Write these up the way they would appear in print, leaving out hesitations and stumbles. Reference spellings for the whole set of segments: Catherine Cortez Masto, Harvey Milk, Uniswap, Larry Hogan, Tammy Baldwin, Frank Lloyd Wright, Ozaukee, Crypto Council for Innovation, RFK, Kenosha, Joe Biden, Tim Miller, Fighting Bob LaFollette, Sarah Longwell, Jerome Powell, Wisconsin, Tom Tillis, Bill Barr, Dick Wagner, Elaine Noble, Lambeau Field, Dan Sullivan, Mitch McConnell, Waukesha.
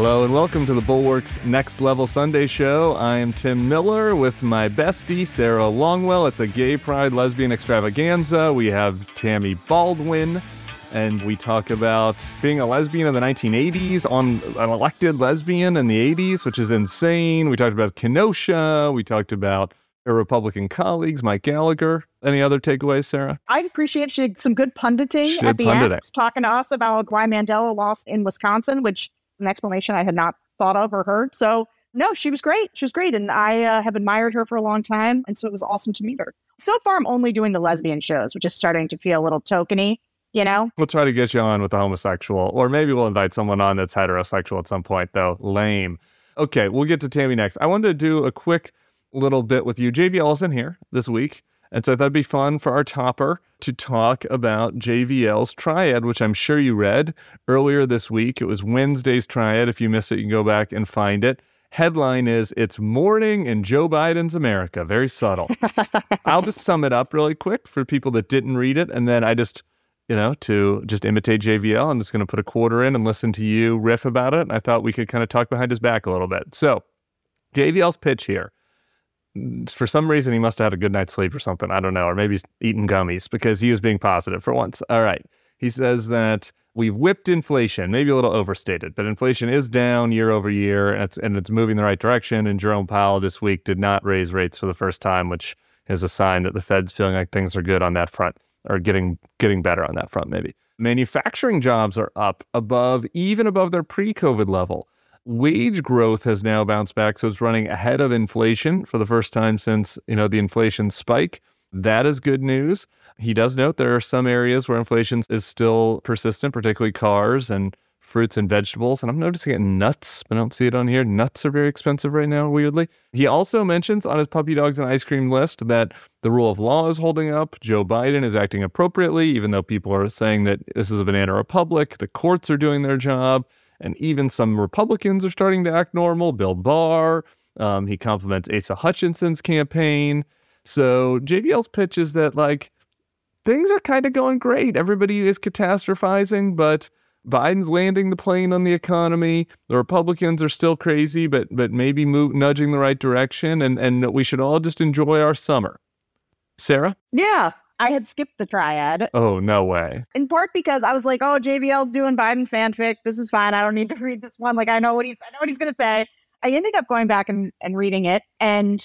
Hello and welcome to the Bulwark's Next Level Sunday Show. I am Tim Miller with my bestie, Sarah Longwell. It's a gay pride lesbian extravaganza. We have Tammy Baldwin, and we talk about being a lesbian in the 1980s, on an elected lesbian in the 80s, which is insane. We talked about Kenosha. We talked about her Republican colleagues, Mike Gallagher. Any other takeaways, Sarah? I appreciate she did some good punditing at the end, talking to us about why Mandela lost in Wisconsin, which an explanation I had not thought of or heard. So no, she was great. She was great. And I have admired her for a long time. And so it was awesome to meet her. So far, I'm only doing the lesbian shows, which is starting to feel a little tokeny, you know? We'll try to get you on with the homosexual, or maybe we'll invite someone on that's heterosexual at some point, though. Lame. Okay, we'll get to Tammy next. I wanted to do a quick little bit with you. JVL is in here this week. And so I thought it'd be fun for our topper to talk about JVL's triad, which I'm sure you read earlier this week. It was Wednesday's triad. If you missed it, you can go back and find it. Headline is, "It's Morning in Joe Biden's America." Very subtle. I'll just sum it up really quick for people that didn't read it. And then I just, you know, to just imitate JVL, I'm just going to put a quarter in and listen to you riff about it. And I thought we could kind of talk behind his back a little bit. So JVL's pitch here. For some reason, he must have had a good night's sleep or something. I don't know. Or maybe he's eating gummies, because he was being positive for once. All right. He says that we've whipped inflation, maybe a little overstated, but inflation is down year over year, and it's moving the right direction. And Jerome Powell this week did not raise rates for the first time, which is a sign that the Fed's feeling like things are good on that front, or getting better on that front, maybe. Manufacturing jobs are up even above their pre-COVID level. Wage growth has now bounced back, so it's running ahead of inflation for the first time since, you know, the inflation spike. That is good news. He does note there are some areas where inflation is still persistent, particularly cars and fruits and vegetables. And I'm noticing it in nuts, but I don't see it on here. Nuts are very expensive right now, weirdly. He also mentions on his puppy dogs and ice cream list that the rule of law is holding up. Joe Biden is acting appropriately, even though people are saying that this is a banana republic. The courts are doing their job. And even some Republicans are starting to act normal. Bill Barr, he compliments Asa Hutchinson's campaign. So JVL's pitch is that, like, things are kind of going great. Everybody is catastrophizing, but Biden's landing the plane on the economy. The Republicans are still crazy, but maybe nudging the right direction. And we should all just enjoy our summer. Sarah? Yeah. I had skipped the triad. Oh, no way. In part because I was like, oh, JVL's doing Biden fanfic. This is fine. I don't need to read this one. Like, I know what he's going to say. I ended up going back and reading it. And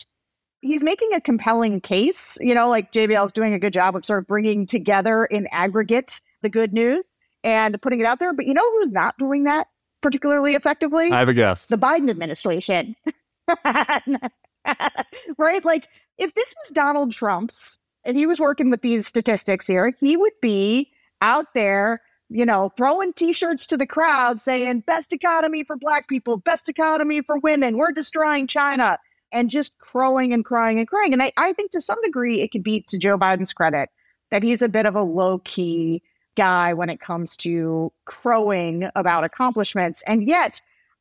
he's making a compelling case. You know, like, JVL's doing a good job of sort of bringing together in aggregate the good news and putting it out there. But you know who's not doing that particularly effectively? I have a guess. The Biden administration. Right? Like, if this was Donald Trump's, and he was working with these statistics here, he would be out there, you know, throwing T-shirts to the crowd saying, best economy for Black people, best economy for women, we're destroying China, and just crowing and crying and crying. And I think to some degree it could be to Joe Biden's credit that he's a bit of a low-key guy when it comes to crowing about accomplishments. And yet,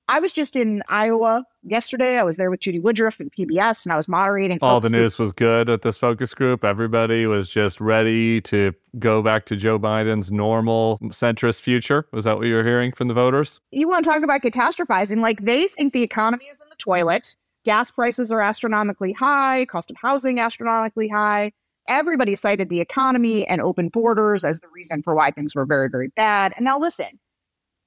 I was just in Iowa yesterday. I was there with Judy Woodruff and PBS, and I was moderating. All the news was good at this focus group. Everybody was just ready to go back to Joe Biden's normal centrist future. Was that what you were hearing from the voters? You want to talk about catastrophizing. Like, they think the economy is in the toilet. Gas prices are astronomically high. Cost of housing astronomically high. Everybody cited the economy and open borders as the reason for why things were very, very bad. And now listen.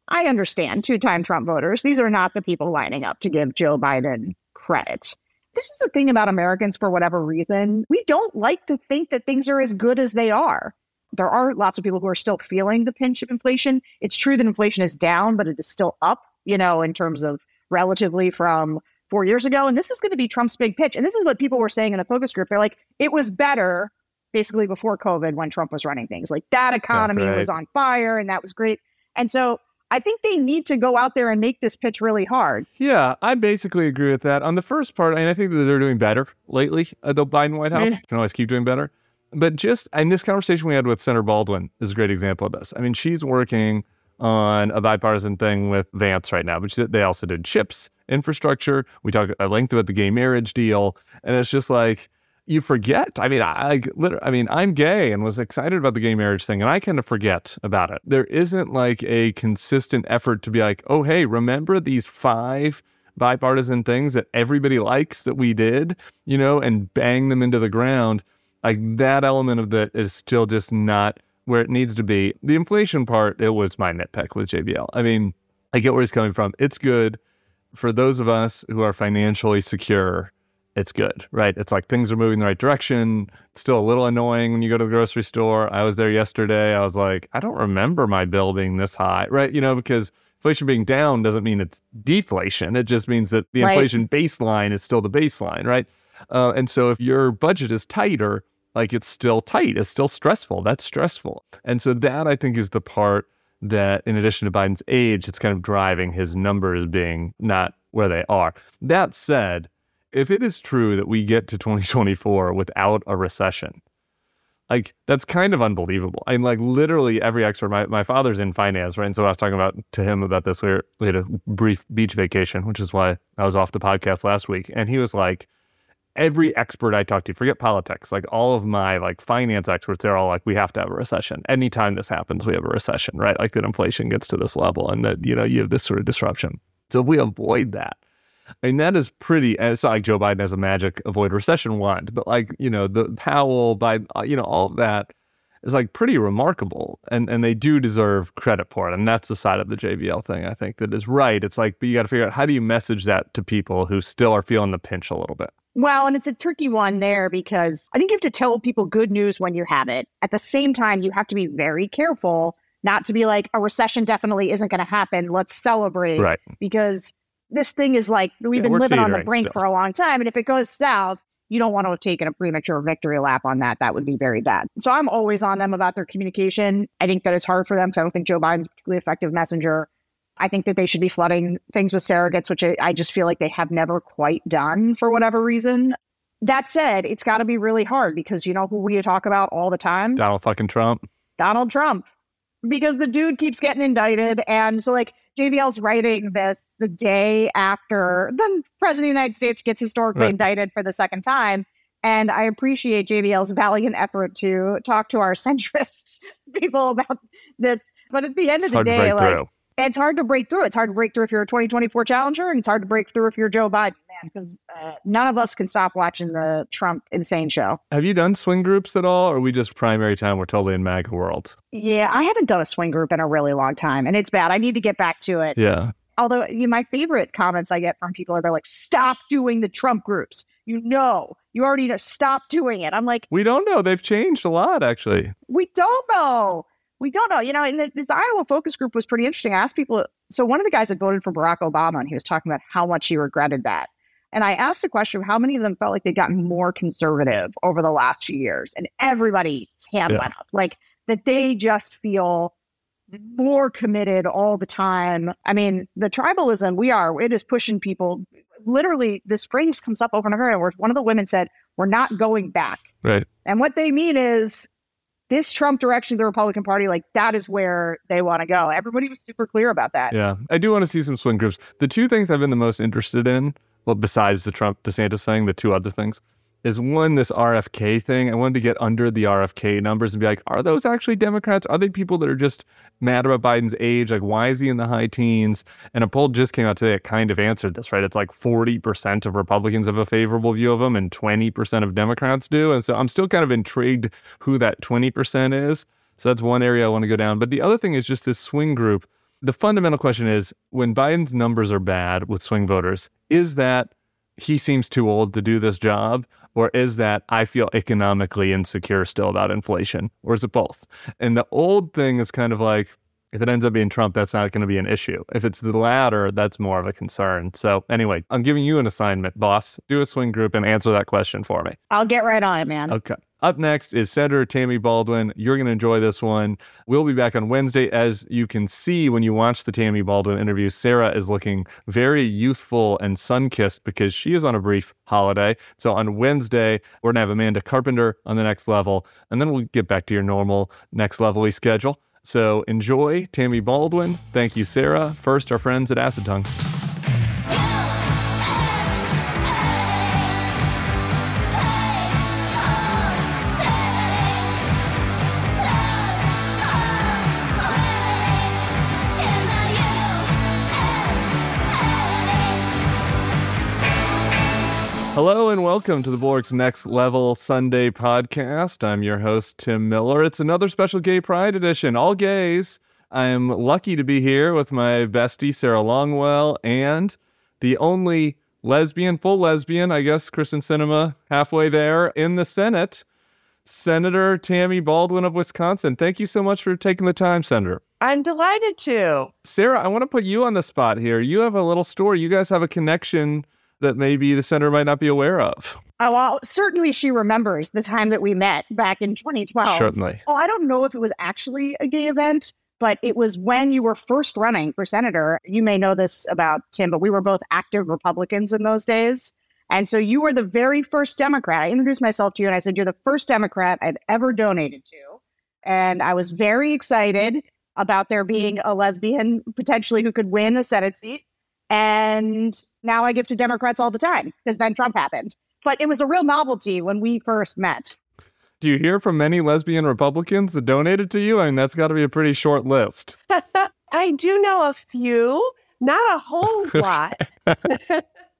I understand two-time Trump voters. These are not the people lining up to give Joe Biden credit. This is the thing about Americans, for whatever reason. We don't like to think that things are as good as they are. There are lots of people who are still feeling the pinch of inflation. It's true that inflation is down, but it is still up, you know, in terms of relatively from 4 years ago. And this is going to be Trump's big pitch. And this is what people were saying in a focus group. They're like, it was better basically before COVID when Trump was running things. Like, that economy was on fire and that was great. And so I think they need to go out there and make this pitch really hard. Yeah, I basically agree with that. On the first part, I think that they're doing better lately, the Biden White House can always keep doing better. But just in this conversation we had with Senator Baldwin is a great example of this. I mean, she's working on a bipartisan thing with Vance right now, which they also did chips, infrastructure. We talked at length about the gay marriage deal. And it's just like, you forget. I mean, I'm gay and was excited about the gay marriage thing, and I kind of forget about it. There isn't like a consistent effort to be like, oh, hey, remember these 5 bipartisan things that everybody likes that we did, you know, and bang them into the ground. Like that element of that is still just not where it needs to be. The inflation part, it was my nitpick with JBL. I mean, I get where he's coming from. It's good for those of us who are financially secure. It's good, right? It's like things are moving in the right direction. It's still a little annoying when you go to the grocery store. I was there yesterday. I was like, I don't remember my bill being this high, right? You know, because inflation being down doesn't mean it's deflation. It just means that the inflation baseline is still the baseline, right? And so if your budget is tighter, like it's still tight, it's still stressful. That's stressful. And so that I think is the part that in addition to Biden's age, it's kind of driving his numbers being not where they are. That said, if it is true that we get to 2024 without a recession, like that's kind of unbelievable. I mean, like literally every expert, my father's in finance, right? And so I was talking to him about this. We had a brief beach vacation, which is why I was off the podcast last week. And he was like, every expert I talked to, forget politics, like all of my like finance experts, they're all like, we have to have a recession. Anytime this happens, we have a recession, right? Like that inflation gets to this level and that, you know, you have this sort of disruption. So if we avoid that, I mean, that is pretty, and it's not like Joe Biden has a magic avoid recession wand, but like, you know, the Powell, Biden, you know, all of that is like pretty remarkable. And they do deserve credit for it. And that's the side of the JVL thing, I think, that is right. It's like, but you got to figure out how do you message that to people who still are feeling the pinch a little bit. Well, and it's a tricky one there because I think you have to tell people good news when you have it. At the same time, you have to be very careful not to be like, a recession definitely isn't going to happen. Let's celebrate. Right. Because this thing is like, we've been living on the brink for a long time. And if it goes south, you don't want to have taken a premature victory lap on that. That would be very bad. So I'm always on them about their communication. I think that it's hard for them because I don't think Joe Biden's a particularly effective messenger. I think that they should be flooding things with surrogates, which I just feel like they have never quite done for whatever reason. That said, it's got to be really hard because you know who we talk about all the time? Donald Trump. Because the dude keeps getting indicted. And so like, JVL's writing this the day after the president of the United States gets historically indicted for the second time. And I appreciate JVL's valiant effort to talk to our centrist people about this. But at the end of the day, it's hard to break through. It's hard to break through if you're a 2024 challenger, and it's hard to break through if you're Joe Biden, man, because none of us can stop watching the Trump insane show. Have you done swing groups at all, or are we just primary time? We're totally in MAGA world. Yeah, I haven't done a swing group in a really long time, and it's bad. I need to get back to it. Yeah. Although you know, my favorite comments I get from people are they're like, stop doing the Trump groups. You know, you already know. Stop doing it. I'm like, we don't know. They've changed a lot, actually. We don't know. You know, and this Iowa focus group was pretty interesting. I asked people. So one of the guys had voted for Barack Obama, and he was talking about how much he regretted that. And I asked the question of how many of them felt like they'd gotten more conservative over the last few years. And everybody's hand went up. Like that they just feel more committed all the time. I mean, the tribalism, it is pushing people. Literally, this phrase comes up over and over again where one of the women said, we're not going back. Right. And what they mean is, this Trump direction of the Republican Party, like that is where they want to go. Everybody was super clear about that. Yeah, I do want to see some swing groups. The two things I've been the most interested in, well, besides the Trump-DeSantis thing, the two other things, is one, this RFK thing. I wanted to get under the RFK numbers and be like, are those actually Democrats? Are they people that are just mad about Biden's age? Like, why is he in the high teens? And a poll just came out today that kind of answered this, right? It's like 40% of Republicans have a favorable view of him and 20% of Democrats do. And so I'm still kind of intrigued who that 20% is. So that's one area I want to go down. But the other thing is just this swing group. The fundamental question is, when Biden's numbers are bad with swing voters, is that he seems too old to do this job? Or is that I feel economically insecure still about inflation? Or is it both? And the old thing is kind of like, if it ends up being Trump, that's not going to be an issue. If it's the latter, that's more of a concern. So anyway, I'm giving you an assignment, boss. Do a swing group and answer that question for me. I'll get right on it, man. Okay. Up next is Senator Tammy Baldwin. You're going to enjoy this one. We'll be back on Wednesday. As you can see when you watch the Tammy Baldwin interview, Sarah is looking very youthful and sun-kissed because she is on a brief holiday. So on Wednesday, we're going to have Amanda Carpenter on the Next Level, and then we'll get back to your normal Next Level-y schedule. So enjoy Tammy Baldwin. Thank you, Sarah. First, our friends at Acid Tongue. Hello and welcome to the Borg's Next Level Sunday podcast. I'm your host, Tim Miller. It's another special Gay Pride edition, all gays. I'm lucky to be here with my bestie, Sarah Longwell, and the only lesbian, full lesbian, I guess, Kristen Sinema, halfway there in the Senate, Senator Tammy Baldwin of Wisconsin. Thank you so much for taking the time, Senator. I'm delighted to. Sarah, I want to put you on the spot here. You have a little story. You guys have a connection that maybe the senator might not be aware of. Oh, well, certainly she remembers the time that we met back in 2012. Certainly. Oh, I don't know if it was actually a gay event, but it was when you were first running for senator. You may know this about Tim, but we were both active Republicans in those days. And so you were the very first Democrat. I introduced myself to you and I said, you're the first Democrat I've ever donated to. And I was very excited about there being a lesbian potentially who could win a Senate seat. And now I give to Democrats all the time because then Trump happened. But it was a real novelty when we first met. Do you hear from many lesbian Republicans that donated to you? I mean, that's got to be a pretty short list. I do know a few, not a whole lot. I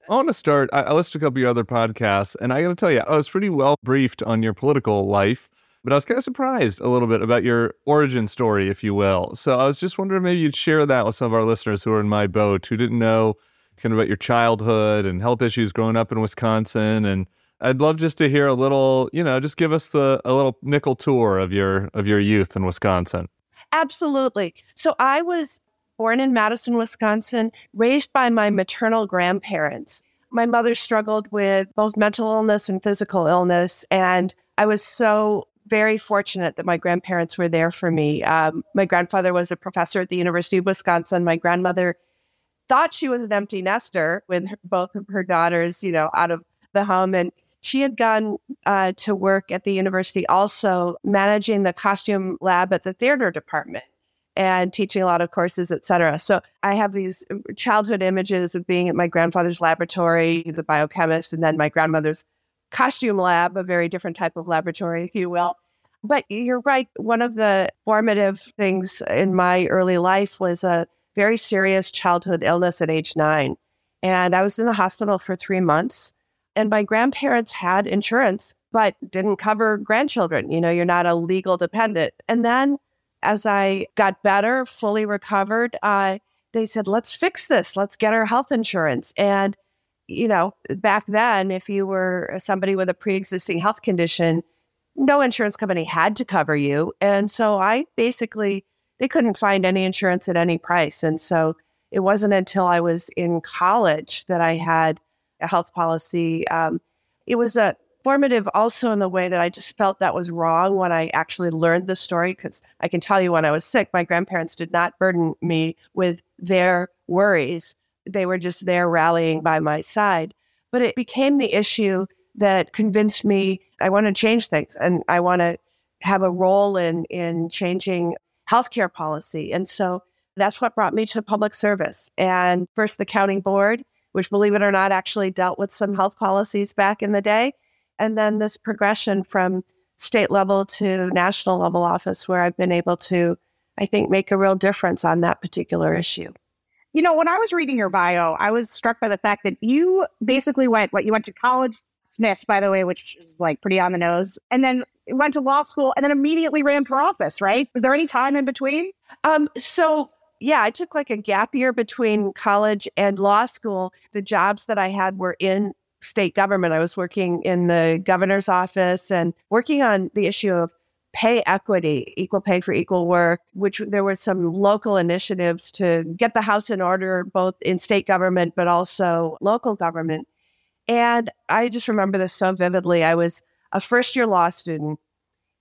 want to start, I listened to a couple of your other podcasts, and I got to tell you, I was pretty well briefed on your political life, but I was kind of surprised a little bit about your origin story, if you will. So I was just wondering maybe you'd share that with some of our listeners who are in my boat, who didn't know kind of about your childhood and health issues growing up in Wisconsin. And I'd love just to hear a little, you know, just give us a little nickel tour of your youth in Wisconsin. Absolutely. So I was born in Madison, Wisconsin, raised by my maternal grandparents. My mother struggled with both mental illness and physical illness, and I was so very fortunate that my grandparents were there for me. My grandfather was a professor at the University of Wisconsin. My grandmother thought she was an empty nester with both of her daughters, you know, out of the home, and she had gone to work at the university, also managing the costume lab at the theater department and teaching a lot of courses, et cetera. So I have these childhood images of being at my grandfather's laboratory, the biochemist, and then my grandmother's costume lab, a very different type of laboratory, if you will. But you're right. One of the formative things in my early life was a very serious childhood illness at age 9. And I was in the hospital for 3 months. And my grandparents had insurance, but didn't cover grandchildren. You know, you're not a legal dependent. And then as I got better, fully recovered, they said, let's fix this. Let's get her health insurance. And, you know, back then, if you were somebody with a pre-existing health condition, no insurance company had to cover you. And so I basically, they couldn't find any insurance at any price. And so it wasn't until I was in college that I had a health policy. It was a formative also in the way that I just felt that was wrong when I actually learned the story, because I can tell you when I was sick, my grandparents did not burden me with their worries. They were just there rallying by my side. But it became the issue that convinced me I want to change things and I want to have a role in changing healthcare policy. And so that's what brought me to public service. And first the county board, which believe it or not, actually dealt with some health policies back in the day. And then this progression from state level to national level office where I've been able to, I think, make a real difference on that particular issue. You know, when I was reading your bio, I was struck by the fact that you basically went to college, SNF, by the way, which is like pretty on the nose, and then went to law school and then immediately ran for office, right? Was there any time in between? Yeah, I took like a gap year between college and law school. The jobs that I had were in state government. I was working in the governor's office and working on the issue of pay equity, equal pay for equal work, which there were some local initiatives to get the house in order, both in state government, but also local government. And I just remember this so vividly. I was a first-year law student,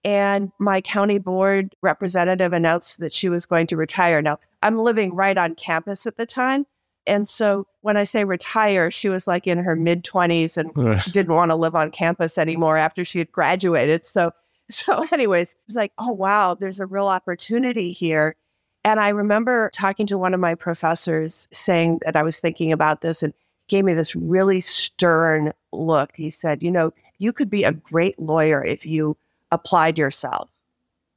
and my county board representative announced that she was going to retire. Now, I'm living right on campus at the time. And so when I say retire, she was like in her mid-20s and didn't want to live on campus anymore after she had graduated. So anyways, it was like, oh, wow, there's a real opportunity here. And I remember talking to one of my professors saying that I was thinking about this, and gave me this really stern look. He said, you know, you could be a great lawyer if you applied yourself.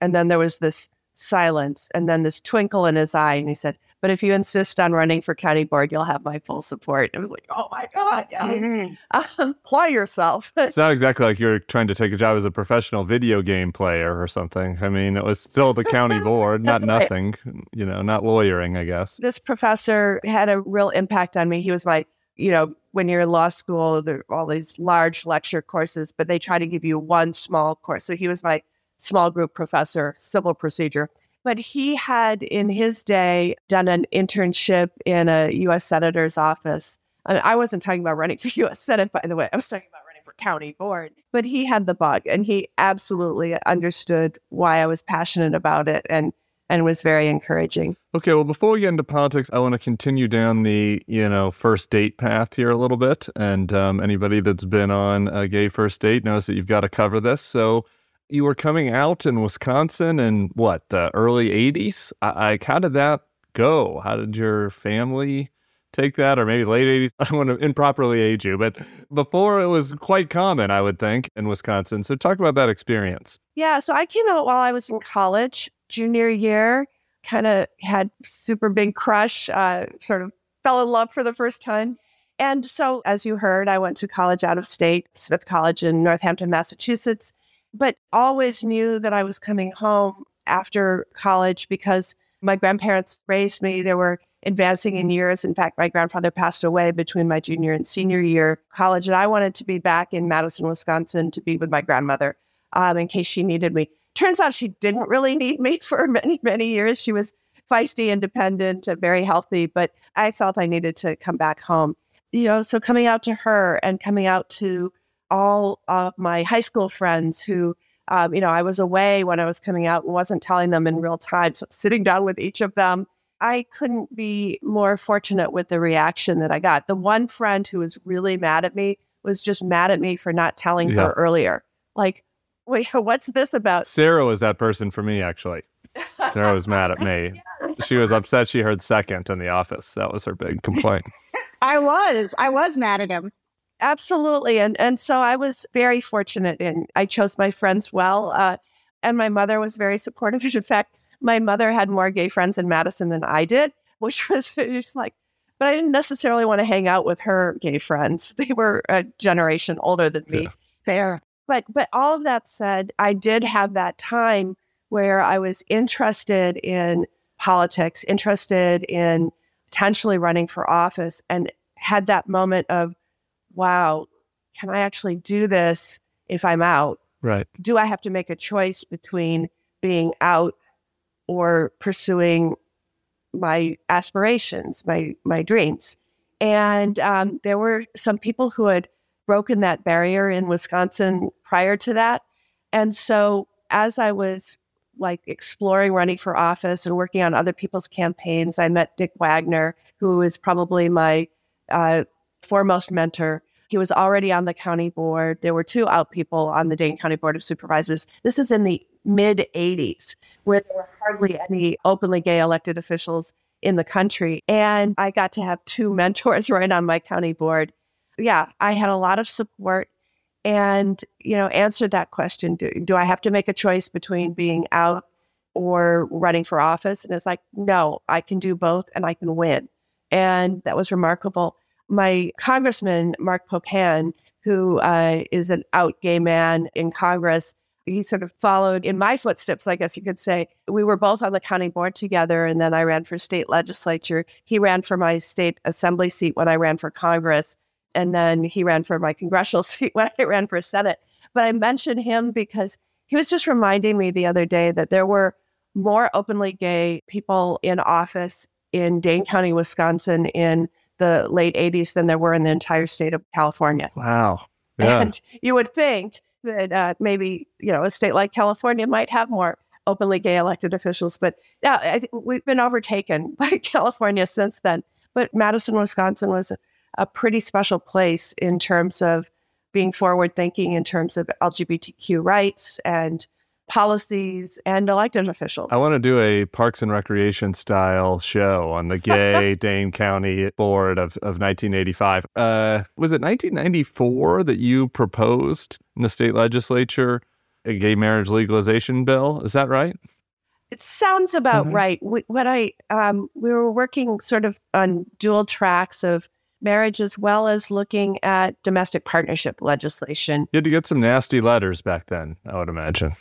And then there was this silence and then this twinkle in his eye. And he said, but if you insist on running for county board, you'll have my full support. I was like, oh my God, yes. Mm-hmm. Apply yourself. It's not exactly like you're trying to take a job as a professional video game player or something. I mean, it was still the county board, not nothing, you know, not lawyering, I guess. This professor had a real impact on me. He was like, you know, when you're in law school, there are all these large lecture courses, but they try to give you one small course. So he was my small group professor, civil procedure. But he had, in his day, done an internship in a U.S. senator's office. And I wasn't talking about running for U.S. Senate, by the way. I was talking about running for county board. But he had the bug, and he absolutely understood why I was passionate about it and was very encouraging. Okay, well, before we get into politics, I want to continue down the, you know, first date path here a little bit. And anybody that's been on a gay first date knows that you've got to cover this. So you were coming out in Wisconsin in, what, the early 80s? How did that go? How did your family take that? Or maybe late 80s? I don't want to improperly age you, but before it was quite common, I would think, in Wisconsin. So talk about that experience. Yeah, so I came out while I was in college. Junior year, kind of had super big crush, sort of fell in love for the first time. And so, as you heard, I went to college out of state, Smith College in Northampton, Massachusetts, but always knew that I was coming home after college because my grandparents raised me. They were advancing in years. In fact, my grandfather passed away between my junior and senior year of college, and I wanted to be back in Madison, Wisconsin to be with my grandmother in case she needed me. Turns out she didn't really need me for many, many years. She was feisty, independent, and very healthy, but I felt I needed to come back home. You know, so coming out to her and coming out to all of my high school friends who, you know, I was away when I was coming out and wasn't telling them in real time. So sitting down with each of them, I couldn't be more fortunate with the reaction that I got. The one friend who was really mad at me was just mad at me for not telling her earlier. Like, wait, what's this about? Sarah was that person for me, actually. Sarah was mad at me. Yeah. She was upset she heard second in the office. That was her big complaint. I was mad at him. Absolutely. And so I was very fortunate, and I chose my friends well. And my mother was very supportive. In fact, my mother had more gay friends in Madison than I did, which was just like, but I didn't necessarily want to hang out with her gay friends. They were a generation older than me. Yeah. Fair. But all of that said, I did have that time where I was interested in politics, interested in potentially running for office, and had that moment of, wow, can I actually do this if I'm out? Right. Do I have to make a choice between being out or pursuing my aspirations, my dreams? And there were some people who had broken that barrier in Wisconsin prior to that. And so as I was like exploring running for office and working on other people's campaigns, I met Dick Wagner, who is probably my foremost mentor. He was already on the county board. There were two out people on the Dane County Board of Supervisors. This is in the mid 80s, where there were hardly any openly gay elected officials in the country. And I got to have two mentors right on my county board. Yeah, I had a lot of support and, you know, answered that question. Do I have to make a choice between being out or running for office? And it's like, no, I can do both and I can win. And that was remarkable. My congressman, Mark Pocan, who is an out gay man in Congress, he sort of followed in my footsteps, I guess you could say. We were both on the county board together, and then I ran for state legislature. He ran for my state assembly seat when I ran for Congress. And then he ran for my congressional seat when I ran for Senate. But I mentioned him because he was just reminding me the other day that there were more openly gay people in office in Dane County, Wisconsin in the late 80s than there were in the entire state of California. Wow. Yeah. And you would think that maybe, you know, a state like California might have more openly gay elected officials. But yeah, I think we've been overtaken by California since then. But Madison, Wisconsin was a pretty special place in terms of being forward-thinking in terms of LGBTQ rights and policies and elected officials. I want to do a Parks and Recreation-style show on the gay Dane County Board of 1985. Was it 1994 that you proposed in the state legislature a gay marriage legalization bill? Is that right? It sounds about right. We were working sort of on dual tracks of marriage as well as looking at domestic partnership legislation. You had to get some nasty letters back then, I would imagine.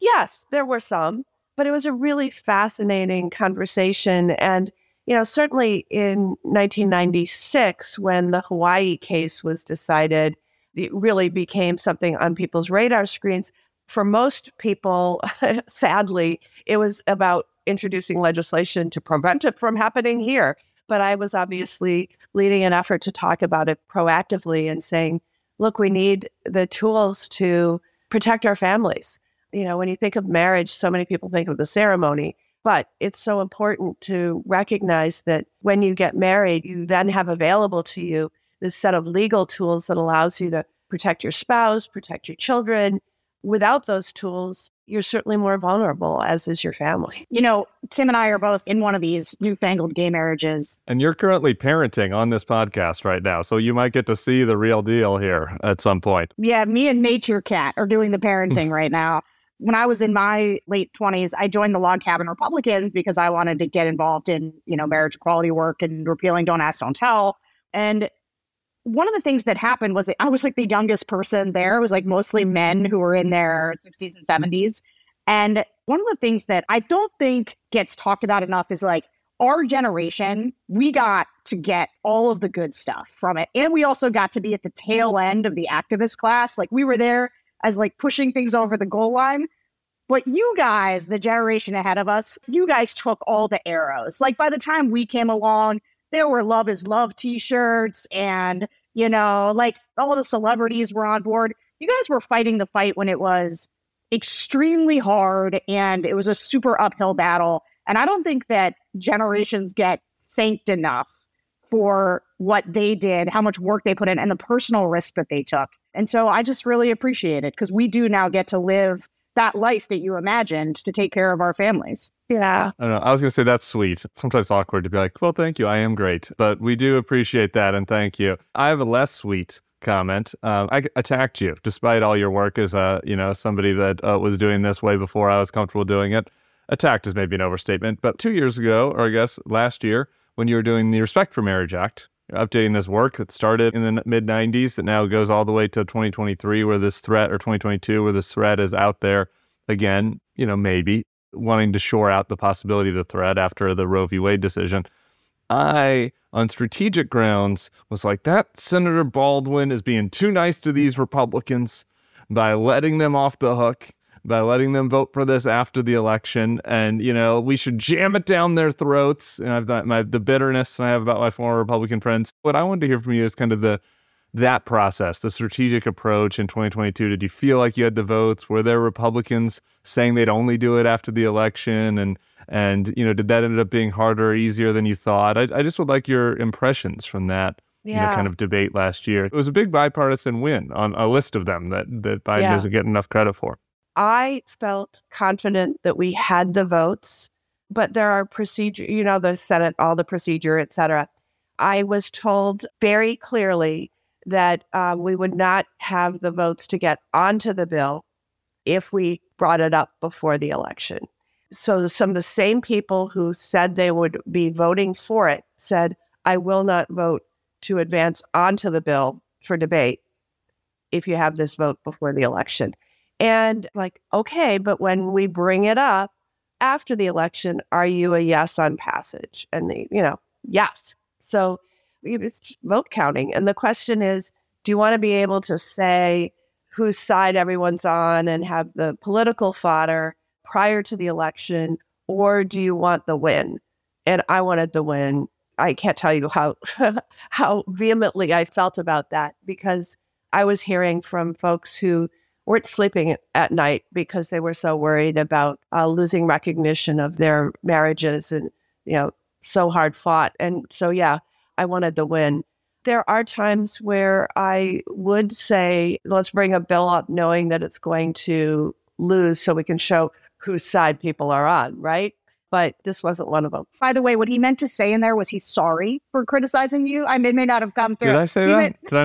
Yes, there were some, but it was a really fascinating conversation. And, you know, certainly in 1996, when the Hawaii case was decided, it really became something on people's radar screens. For most people, sadly, it was about introducing legislation to prevent it from happening here. But I was obviously leading an effort to talk about it proactively and saying, look, we need the tools to protect our families. You know, when you think of marriage, so many people think of the ceremony, but it's so important to recognize that when you get married, you then have available to you this set of legal tools that allows you to protect your spouse, protect your children. Without those tools, you're certainly more vulnerable, as is your family. You know, Tim and I are both in one of these newfangled gay marriages. And you're currently parenting on this podcast right now, so you might get to see the real deal here at some point. Yeah, me and Nature Cat are doing the parenting right now. When I was in my late 20s, I joined the Log Cabin Republicans because I wanted to get involved in, you know, marriage equality work and repealing Don't Ask, Don't Tell. And one of the things that happened was I was like the youngest person there. It was like mostly men who were in their 60s and 70s. And one of the things that I don't think gets talked about enough is like our generation, we got to get all of the good stuff from it. And we also got to be at the tail end of the activist class. Like we were there as like pushing things over the goal line. But you guys, the generation ahead of us, you guys took all the arrows. Like by the time we came along, there were Love is Love t-shirts and, you know, like all of the celebrities were on board. You guys were fighting the fight when it was extremely hard and it was a super uphill battle. And I don't think that generations get thanked enough for what they did, how much work they put in and the personal risk that they took. And so I just really appreciate it because we do now get to live that life that you imagined to take care of our families. Yeah. I don't know. I was going to say that's sweet. Sometimes awkward to be like, well, thank you. I am great. But we do appreciate that. And thank you. I have a less sweet comment. I attacked you despite all your work as somebody that was doing this way before I was comfortable doing it. Attacked is maybe an overstatement, but 2 years ago, or I guess last year, when you were doing the Respect for Marriage Act, updating this work that started in the mid-90s that now goes all the way to 2023 where this threat, or 2022 where this threat is out there again, you know, maybe wanting to shore out the possibility of the threat after the Roe v. Wade decision. I, on strategic grounds, was like, that Senator Baldwin is being too nice to these Republicans by letting them off the hook, by letting them vote for this after the election. And, you know, we should jam it down their throats. And I've got the bitterness that I have about my former Republican friends. What I wanted to hear from you is kind of that process, the strategic approach in 2022. Did you feel like you had the votes? Were there Republicans saying they'd only do it after the election? And you know, did that end up being harder or easier than you thought? I just would like your impressions from that. Yeah. You know, kind of debate last year. It was a big bipartisan win on a list of them that Biden doesn't get enough credit for. I felt confident that we had the votes, but there are procedure, you know, the Senate, all the procedure, et cetera. I was told very clearly that we would not have the votes to get onto the bill if we brought it up before the election. So some of the same people who said they would be voting for it said, I will not vote to advance onto the bill for debate if you have this vote before the election. And like, okay, but when we bring it up after the election, are you a yes on passage? And yes. So it's vote counting. And the question is, do you want to be able to say whose side everyone's on and have the political fodder prior to the election, or do you want the win? And I wanted the win. I can't tell you how vehemently I felt about that because I was hearing from folks who weren't sleeping at night because they were so worried about losing recognition of their marriages and, you know, so hard fought. And so, yeah, I wanted the win. There are times where I would say, let's bring a bill up knowing that it's going to lose so we can show whose side people are on, right? But this wasn't one of them. By the way, what he meant to say in there was he's sorry for criticizing you. I may not have come through. Did I say that? Did I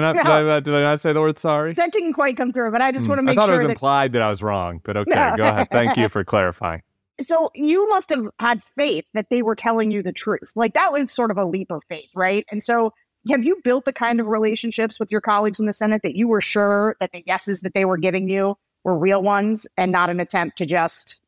not say the word sorry? That didn't quite come through, but I just want to make sure. I thought it was implied that I was wrong, but okay, go ahead. Thank you for clarifying. So you must have had faith that they were telling you the truth. Like, that was sort of a leap of faith, right? And so have you built the kind of relationships with your colleagues in the Senate that you were sure that the yeses that they were giving you were real ones and not an attempt to just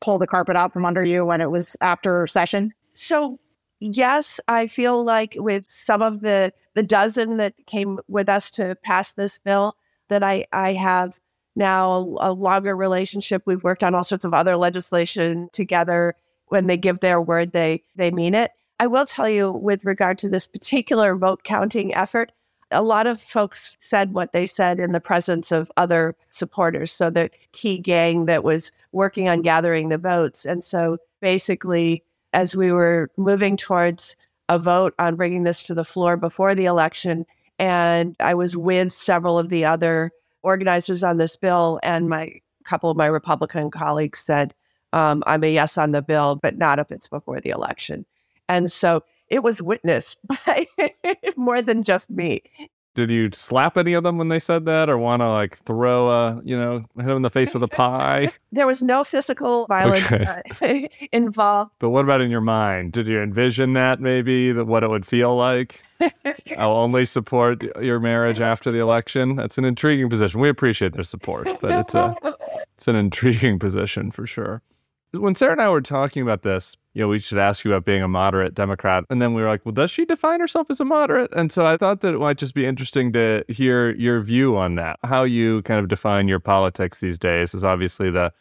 pull the carpet out from under you when it was after session? So, yes, I feel like with some of the dozen that came with us to pass this bill, that I have now a longer relationship. We've worked on all sorts of other legislation together. When they give their word, they mean it. I will tell you, with regard to this particular vote counting effort, a lot of folks said what they said in the presence of other supporters. So the key gang that was working on gathering the votes. And so basically, as we were moving towards a vote on bringing this to the floor before the election, and I was with several of the other organizers on this bill, and a couple of my Republican colleagues said, I'm a yes on the bill, but not if it's before the election. And so it was witnessed by more than just me. Did you slap any of them when they said that, or want to like throw hit them in the face with a pie? There was no physical violence involved. But what about in your mind? Did you envision that maybe, that what it would feel like? I'll only support your marriage after the election. That's an intriguing position. We appreciate their support, but it's an intriguing position for sure. When Sarah and I were talking about this, we should ask you about being a moderate Democrat. And then we were like, well, does she define herself as a moderate? And so I thought that it might just be interesting to hear your view on that, how you kind of define your politics these days. Is obviously the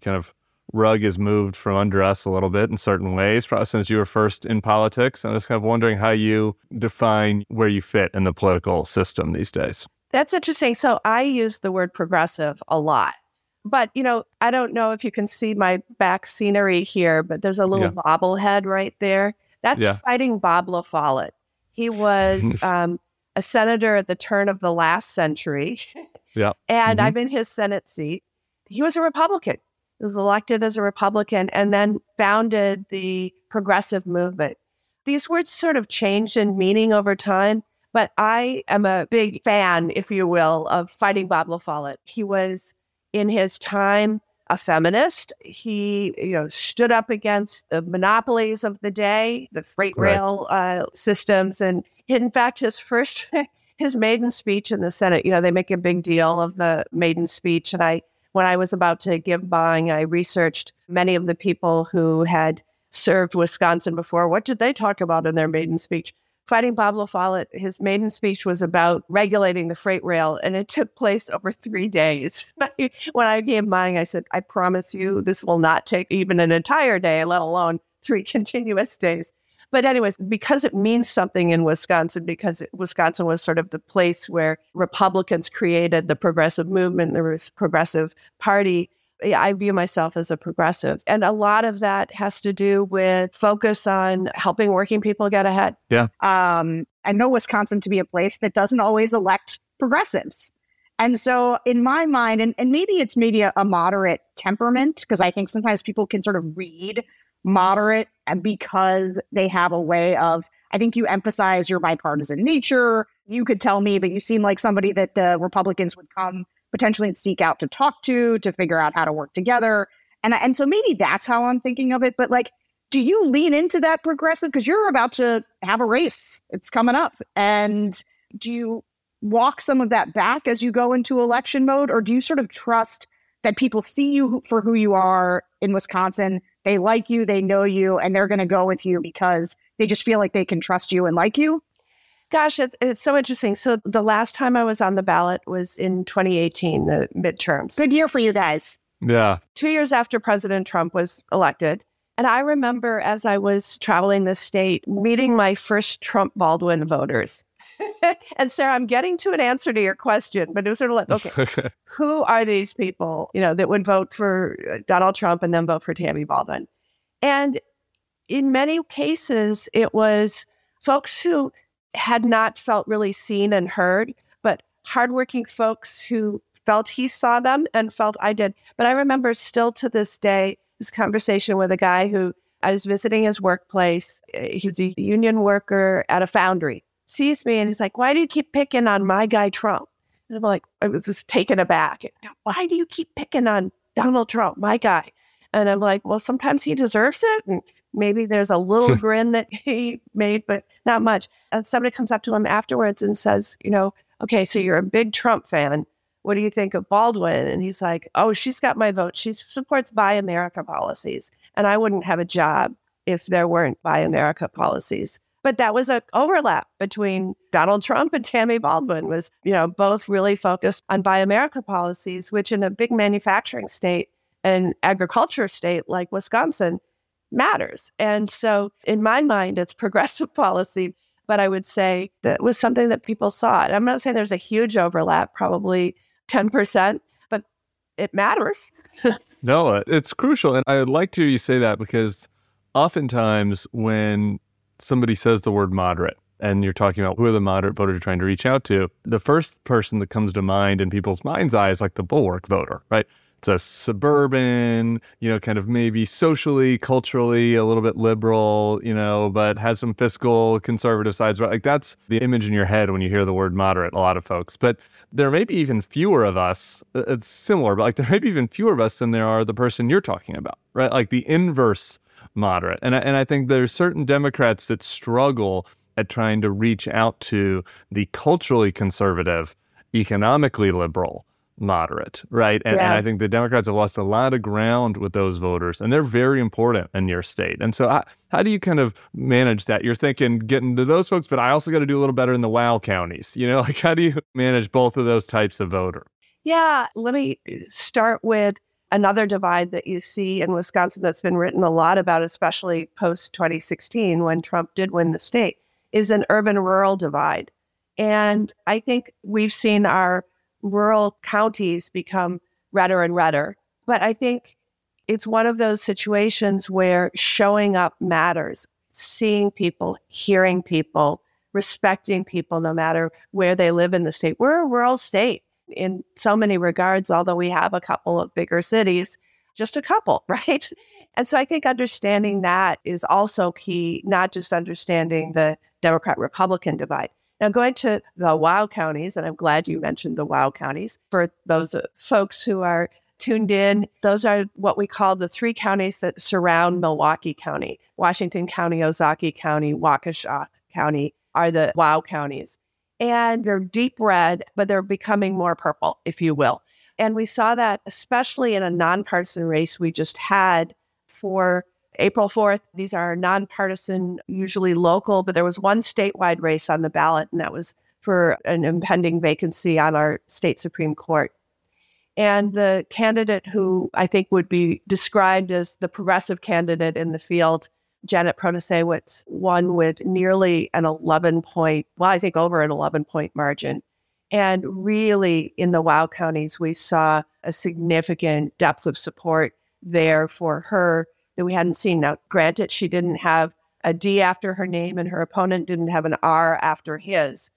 kind of rug is moved from under us a little bit in certain ways, probably since you were first in politics. I'm just kind of wondering how you define where you fit in the political system these days. That's interesting. So I use the word progressive a lot. But, I don't know if you can see my back scenery here, but there's a little bobblehead right there. That's Fighting Bob LaFollette. He was a senator at the turn of the last century. And I'm in his Senate seat. He was a Republican. He was elected as a Republican and then founded the progressive movement. These words sort of changed in meaning over time, but I am a big fan, if you will, of Fighting Bob LaFollette. He was, in his time, a feminist. He, stood up against the monopolies of the day, the freight rail systems. And in fact, his maiden speech in the Senate, they make a big deal of the maiden speech. And when I was about to give mine, I researched many of the people who had served Wisconsin before. What did they talk about in their maiden speech? Fighting Bob LaFollette, his maiden speech was about regulating the freight rail, and it took place over 3 days. When I gave mine, I said, I promise you, this will not take even an entire day, let alone 3 continuous days. But anyways, because it means something in Wisconsin, because Wisconsin was sort of the place where Republicans created the progressive movement, there was progressive party, I view myself as a progressive. And a lot of that has to do with focus on helping working people get ahead. Yeah. I know Wisconsin to be a place that doesn't always elect progressives. And so in my mind, and maybe it's a moderate temperament, because I think sometimes people can sort of read moderate because they have a way of, I think you emphasize your bipartisan nature. You could tell me, but you seem like somebody that the Republicans would come potentially seek out to talk to figure out how to work together. And so maybe that's how I'm thinking of it. But do you lean into that progressive? Because you're about to have a race. It's coming up. And do you walk some of that back as you go into election mode? Or do you sort of trust that people see you for who you are in Wisconsin? They like you, they know you, and they're going to go with you because they just feel like they can trust you and like you? Gosh, it's so interesting. So the last time I was on the ballot was in 2018, the midterms. Good year for you guys. Yeah. 2 years after President Trump was elected. And I remember as I was traveling the state, meeting my first Trump Baldwin voters. And Sarah, I'm getting to an answer to your question, but it was sort of like, okay, who are these people, that would vote for Donald Trump and then vote for Tammy Baldwin? And in many cases, it was folks who had not felt really seen and heard, but hardworking folks who felt he saw them and felt I did. But I remember still to this day, this conversation with a guy who I was visiting his workplace. He was a union worker at a foundry, sees me and he's like, why do you keep picking on my guy Trump? And I'm like, I was just taken aback. Why do you keep picking on Donald Trump, my guy? And I'm like, well, sometimes he deserves it. And maybe there's a little grin that he made, but not much. And somebody comes up to him afterwards and says, you know, okay, so you're a big Trump fan. What do you think of Baldwin? And he's like, oh, she's got my vote. She supports Buy America policies. And I wouldn't have a job if there weren't Buy America policies. But that was an overlap between Donald Trump and Tammy Baldwin was, you know, both really focused on Buy America policies, which in a big manufacturing state and agriculture state like Wisconsin matters. And so in my mind, it's progressive policy. But I would say that was something that people saw. And I'm not saying there's a huge overlap, probably 10%, but it matters. No, it's crucial. And I would like to hear you say that because oftentimes when somebody says the word moderate and you're talking about who are the moderate voters you're trying to reach out to, the first person that comes to mind in people's mind's eye is like the Bulwark voter, right? It's a suburban, you know, kind of maybe socially, culturally, a little bit liberal, you know, but has some fiscal conservative sides. Like that's the image in your head when you hear the word moderate, a lot of folks. But there may be even fewer of us. It's similar, but like there may be even fewer of us than there are the person you're talking about, right? Like the inverse moderate. And I think there's certain Democrats that struggle at trying to reach out to the culturally conservative, economically liberal moderate, right? And I think the Democrats have lost a lot of ground with those voters, and they're very important in your state. And so how do you kind of manage that? You're thinking getting to those folks, but I also got to do a little better in the WOW counties. You know, like how do you manage both of those types of voter? Yeah, let me start with another divide that you see in Wisconsin that's been written a lot about, especially post-2016 when Trump did win the state, is an urban-rural divide. And I think we've seen our rural counties become redder and redder. But I think it's one of those situations where showing up matters, seeing people, hearing people, respecting people no matter where they live in the state. We're a rural state in so many regards, although we have a couple of bigger cities, just a couple, right? And so I think understanding that is also key, not just understanding the Democrat-Republican divide. Now, going to the WOW counties, and I'm glad you mentioned the WOW counties, for those folks who are tuned in, those are what we call the three counties that surround Milwaukee County. Washington County, Ozaukee County, Waukesha County are the WOW counties. And they're deep red, but they're becoming more purple, if you will. And we saw that especially in a nonpartisan race we just had for April 4th, these are nonpartisan, usually local, but there was one statewide race on the ballot, and that was for an impending vacancy on our state Supreme Court. And the candidate who I think would be described as the progressive candidate in the field, Janet Protasiewicz, won with nearly an 11-point, well, I think over an 11-point margin. And really, in the WOW counties, we saw a significant depth of support there for her that we hadn't seen. Now, granted, she didn't have a D after her name and her opponent didn't have an R after his,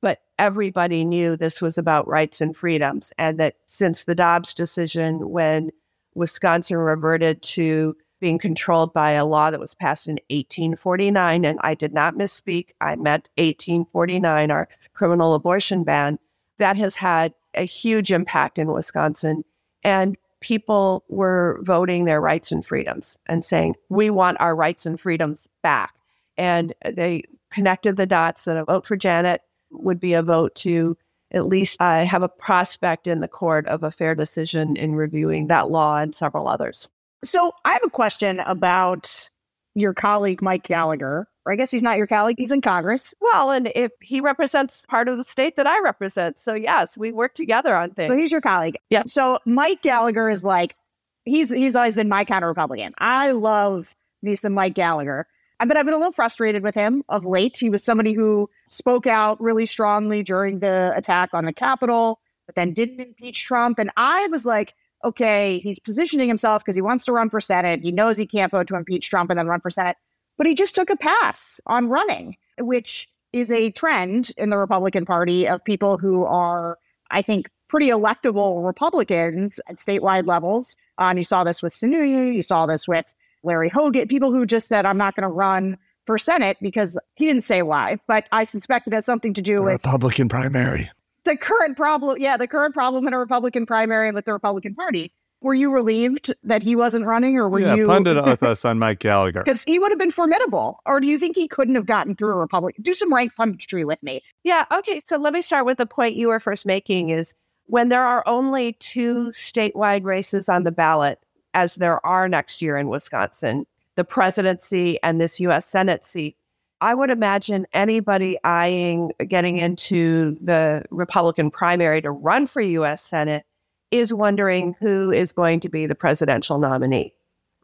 but everybody knew this was about rights and freedoms, and that since the Dobbs decision, when Wisconsin reverted to being controlled by a law that was passed in 1849, and I did not misspeak, I meant 1849, our criminal abortion ban, that has had a huge impact in Wisconsin. And people were voting their rights and freedoms and saying, we want our rights and freedoms back. And they connected the dots that a vote for Janet would be a vote to at least have a prospect in the court of a fair decision in reviewing that law and several others. So I have a question about your colleague, Mike Gallagher. Or I guess he's not your colleague. He's in Congress. Well, and if he represents part of the state that I represent. So yes, we work together on things. So he's your colleague. Yeah. So Mike Gallagher is like, he's always been my counter-Republican. I love me some Mike Gallagher. But I've been a little frustrated with him of late. He was somebody who spoke out really strongly during the attack on the Capitol, but then didn't impeach Trump. And I was like, okay, he's positioning himself because he wants to run for Senate. He knows he can't vote to impeach Trump and then run for Senate. But he just took a pass on running, which is a trend in the Republican Party of people who are, I think, pretty electable Republicans at statewide levels. And you saw this with Sununu, you saw this with Larry Hogan, people who just said, I'm not going to run for Senate because he didn't say why. But I suspect it has something to do with Republican primary. The current problem in a Republican primary with the Republican Party. Were you relieved that he wasn't running, or were you... Yeah, pundit with us on Mike Gallagher. Because he would have been formidable. Or do you think he couldn't have gotten through a Republican? Do some rank punditry with me. Yeah, okay. So let me start with the point you were first making is when there are only two statewide races on the ballot, as there are next year in Wisconsin, the presidency and this U.S. Senate seat, I would imagine anybody eyeing getting into the Republican primary to run for U.S. Senate is wondering who is going to be the presidential nominee,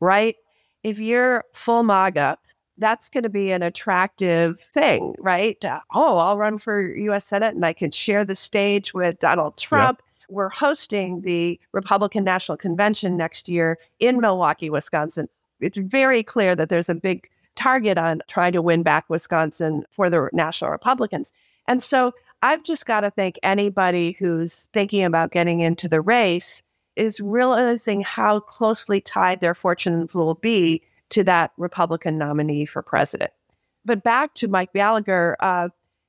right? If you're full MAGA, that's going to be an attractive thing, right? Oh, I'll run for U.S. Senate and I can share the stage with Donald Trump. Yeah. We're hosting the Republican National Convention next year in Milwaukee, Wisconsin. It's very clear that there's a big target on trying to win back Wisconsin for the National Republicans. And so I've just got to think anybody who's thinking about getting into the race is realizing how closely tied their fortunes will be to that Republican nominee for president. But back to Mike Gallagher,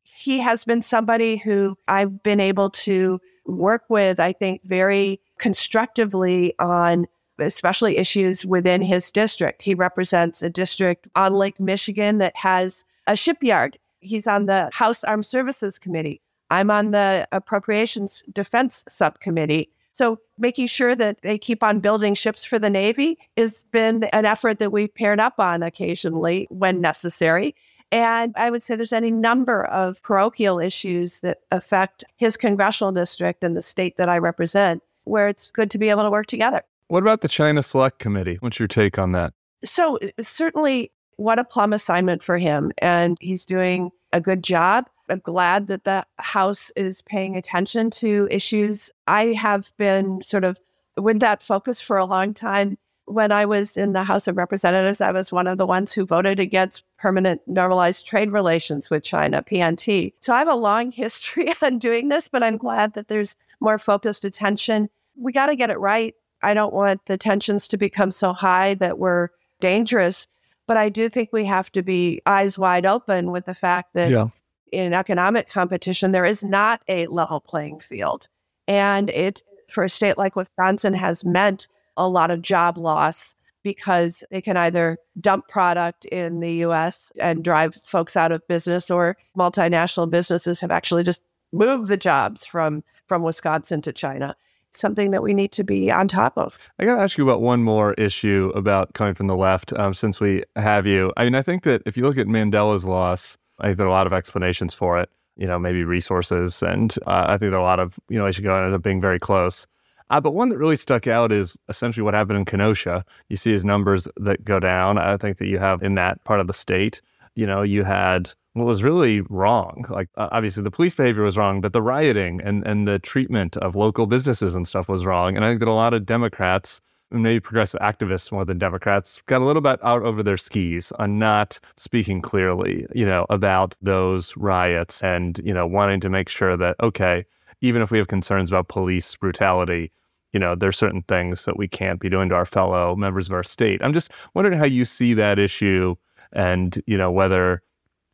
he has been somebody who I've been able to work with, I think, very constructively on especially issues within his district. He represents a district on Lake Michigan that has a shipyard. He's on the House Armed Services Committee. I'm on the Appropriations Defense Subcommittee. So making sure that they keep on building ships for the Navy has been an effort that we've paired up on occasionally when necessary. And I would say there's any number of parochial issues that affect his congressional district and the state that I represent where it's good to be able to work together. What about the China Select Committee? What's your take on that? So certainly, what a plum assignment for him. And he's doing a good job. I'm glad that the House is paying attention to issues. I have been sort of with that focus for a long time. When I was in the House of Representatives, I was one of the ones who voted against permanent normalized trade relations with China, PNT. So I have a long history on doing this, but I'm glad that there's more focused attention. We got to get it right. I don't want the tensions to become so high that we're dangerous. But I do think we have to be eyes wide open with the fact that in economic competition, there is not a level playing field. And it, for a state like Wisconsin, has meant a lot of job loss because they can either dump product in the U.S. and drive folks out of business, or multinational businesses have actually just moved the jobs from Wisconsin to China. Something that we need to be on top of. I got to ask you about one more issue about coming from the left since we have you. I mean, I think that if you look at Mandela's loss, I think there are a lot of explanations for it, you know, maybe resources. And I think there are a lot of, you know, I should go end up being very close. But one that really stuck out is essentially what happened in Kenosha. You see his numbers that go down. I think that you have in that part of the state, you know, you had what was really wrong. Like, obviously, the police behavior was wrong, but the rioting and the treatment of local businesses and stuff was wrong. And I think that a lot of Democrats, and maybe progressive activists more than Democrats, got a little bit out over their skis on not speaking clearly, you know, about those riots and, you know, wanting to make sure that, okay, even if we have concerns about police brutality, you know, there's certain things that we can't be doing to our fellow members of our state. I'm just wondering how you see that issue and, you know, whether...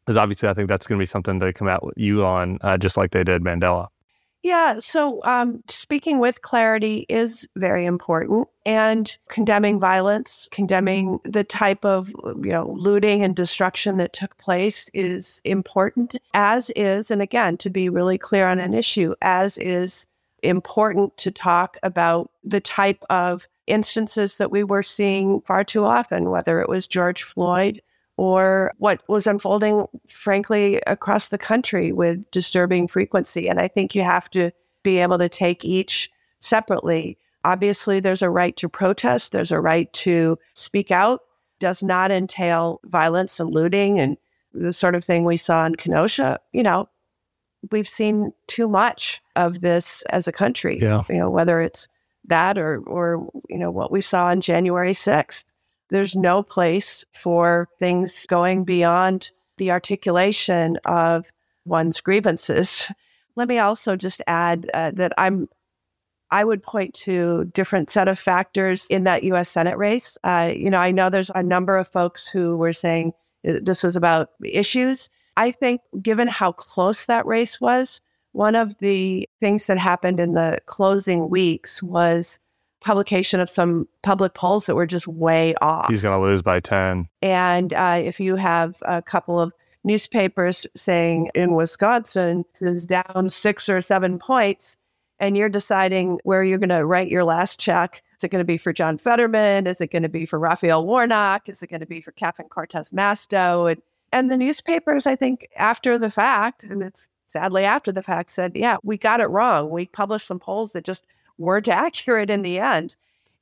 Because obviously, I think that's going to be something they come out with you on, just like they did Mandela. Yeah. So speaking with clarity is very important, and condemning violence, condemning the type of, you know, looting and destruction that took place is important, as is, and again, to be really clear on an issue, as is important to talk about the type of instances that we were seeing far too often, whether it was George Floyd or what was unfolding, frankly, across the country with disturbing frequency. And I think you have to be able to take each separately. Obviously, there's a right to protest. There's a right to speak out. Does not entail violence and looting and the sort of thing we saw in Kenosha. You know, we've seen too much of this as a country, you know, whether it's that or, you know, what we saw on January 6th. There's no place for things going beyond the articulation of one's grievances. Let me also just add that I would point to different set of factors in that U.S. Senate race. You know, I know there's a number of folks who were saying this was about issues. I think given how close that race was, one of the things that happened in the closing weeks was publication of some public polls that were just way off. He's going to lose by 10. And if you have a couple of newspapers saying in Wisconsin is down 6 or 7 points, and you're deciding where you're going to write your last check. Is it going to be for John Fetterman? Is it going to be for Raphael Warnock? Is it going to be for Catherine Cortez Masto? And the newspapers, I think, after the fact, and it's sadly after the fact, said, yeah, we got it wrong. We published some polls that just weren't accurate in the end.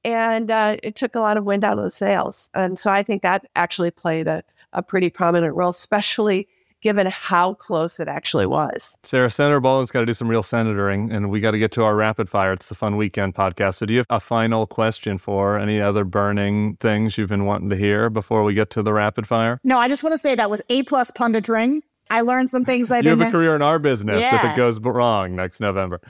And it took a lot of wind out of the sails. And so I think that actually played a pretty prominent role, especially given how close it actually was. Sarah, Senator Baldwin's got to do some real senatoring, and we got to get to our rapid fire. It's the Fun Weekend podcast. So do you have a final question for any other burning things you've been wanting to hear before we get to the rapid fire? No, I just want to say that was A+ punditering. I learned some things I didn't. You have a career in our business if it goes wrong next November.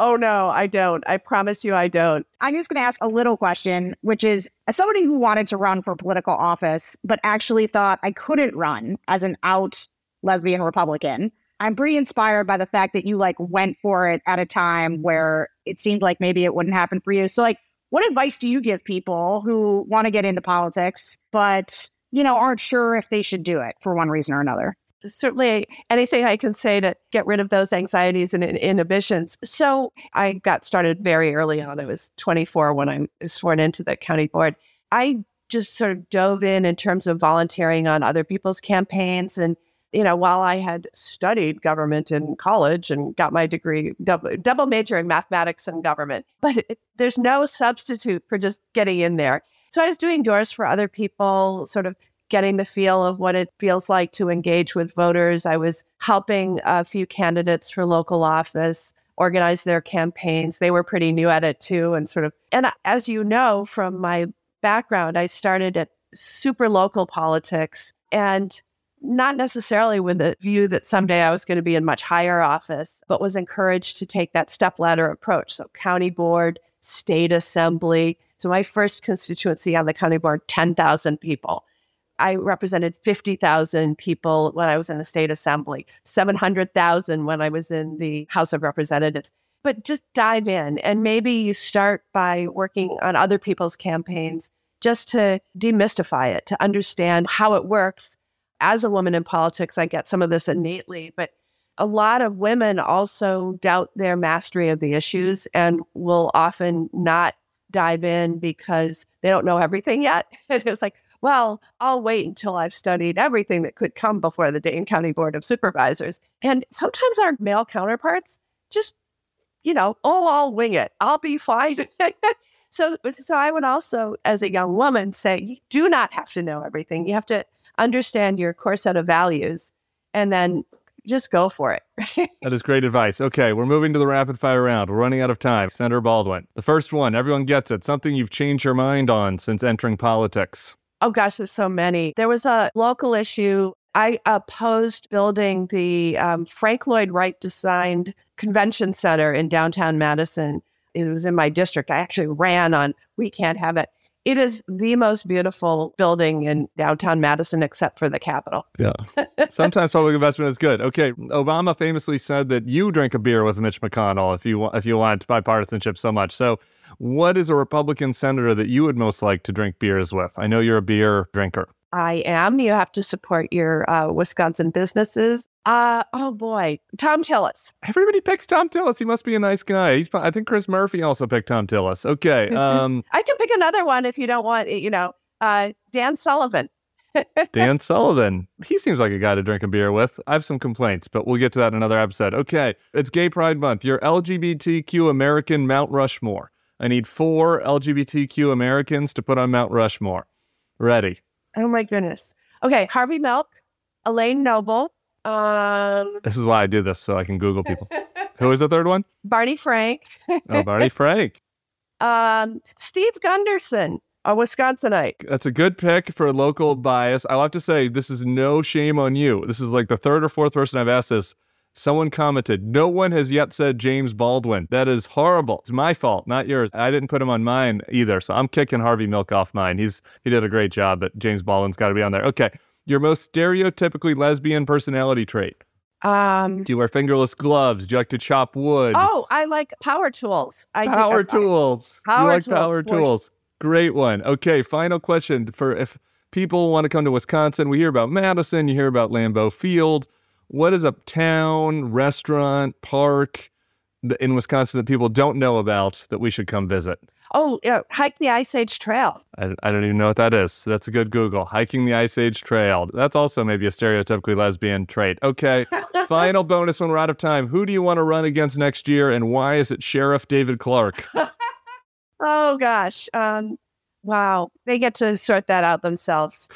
Oh, no, I don't. I promise you I don't. I'm just going to ask a little question, which is, as somebody who wanted to run for political office, but actually thought I couldn't run as an out lesbian Republican, I'm pretty inspired by the fact that you went for it at a time where it seemed like maybe it wouldn't happen for you. So what advice do you give people who want to get into politics, but, aren't sure if they should do it for one reason or another? Certainly anything I can say to get rid of those anxieties and inhibitions. So I got started very early on. I was 24 when I was sworn into the county board. I just sort of dove in terms of volunteering on other people's campaigns. And, while I had studied government in college and got my degree, double major in mathematics and government, but there's no substitute for just getting in there. So I was doing doors for other people, sort of getting the feel of what it feels like to engage with voters. I was helping a few candidates for local office organize their campaigns. They were pretty new at it too. And as you know, from my background, I started at super local politics and not necessarily with the view that someday I was going to be in much higher office, but was encouraged to take that stepladder approach. So county board, state assembly. So my first constituency on the county board, 10,000 people. I represented 50,000 people when I was in the state assembly, 700,000 when I was in the House of Representatives. But just dive in, and maybe you start by working on other people's campaigns just to demystify it, to understand how it works. As a woman in politics, I get some of this innately, but a lot of women also doubt their mastery of the issues and will often not dive in because they don't know everything yet. And it's well, I'll wait until I've studied everything that could come before the Dane County Board of Supervisors. And sometimes our male counterparts just, I'll wing it. I'll be fine. So I would also, as a young woman, say, you do not have to know everything. You have to understand your core set of values and then just go for it. That is great advice. Okay, we're moving to the rapid fire round. We're running out of time. Senator Baldwin, the first one, everyone gets it. Something you've changed your mind on since entering politics. Oh, gosh, there's so many. There was a local issue. I opposed building the Frank Lloyd Wright designed convention center in downtown Madison. It was in my district. I actually ran on, we can't have it. It is the most beautiful building in downtown Madison, except for the Capitol. Yeah. Sometimes public investment is good. Okay. Obama famously said that you drink a beer with Mitch McConnell if you want bipartisanship so much. So what is a Republican senator that you would most like to drink beers with? I know you're a beer drinker. I am. You have to support your Wisconsin businesses. Oh, boy. Tom Tillis. Everybody picks Tom Tillis. He must be a nice guy. I think Chris Murphy also picked Tom Tillis. Okay. I can pick another one if you don't want, Dan Sullivan. Dan Sullivan. He seems like a guy to drink a beer with. I have some complaints, but we'll get to that in another episode. Okay. It's Gay Pride Month. Your LGBTQ American Mount Rushmore. I need 4 LGBTQ Americans to put on Mount Rushmore. Ready? Oh, my goodness. Okay. Harvey Milk, Elaine Noble. This is why I do this, so I can Google people. Who is the third one? Barney Frank. Oh, Barney Frank. Steve Gunderson, a Wisconsinite. That's a good pick for local bias. I'll have to say, this is no shame on you. This is the third or fourth person I've asked this. Someone commented, no one has yet said James Baldwin. That is horrible. It's my fault, not yours. I didn't put him on mine either, so I'm kicking Harvey Milk off mine. He did a great job, but James Baldwin's got to be on there. Okay, your most stereotypically lesbian personality trait. Do you wear fingerless gloves? Do you like to chop wood? Oh, I like power tools. I like power tools. Great one. Okay, final question for if people want to come to Wisconsin. We hear about Madison. You hear about Lambeau Field. What is a town, restaurant, park in Wisconsin that people don't know about that we should come visit? Oh, yeah, hike the Ice Age Trail. I don't even know what that is. So that's a good Google. Hiking the Ice Age Trail. That's also maybe a stereotypically lesbian trait. Okay, final bonus when we're out of time. Who do you want to run against next year, and why is it Sheriff David Clark? Oh, gosh. Wow. They get to sort that out themselves.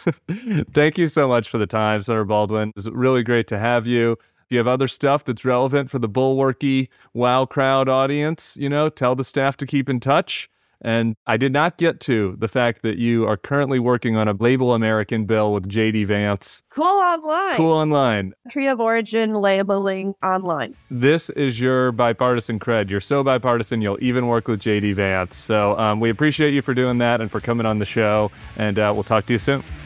Thank you so much for the time, Senator Baldwin. It's really great to have you. If you have other stuff that's relevant for the bulwarky wow crowd audience, you know, tell the staff to keep in touch. And I did not get to the fact that you are currently working on a Label American bill with J.D. Vance. Cool online. Cool online. Country of origin labeling online. This is your bipartisan cred. You're so bipartisan, you'll even work with J.D. Vance. So we appreciate you for doing that and for coming on the show. And we'll talk to you soon.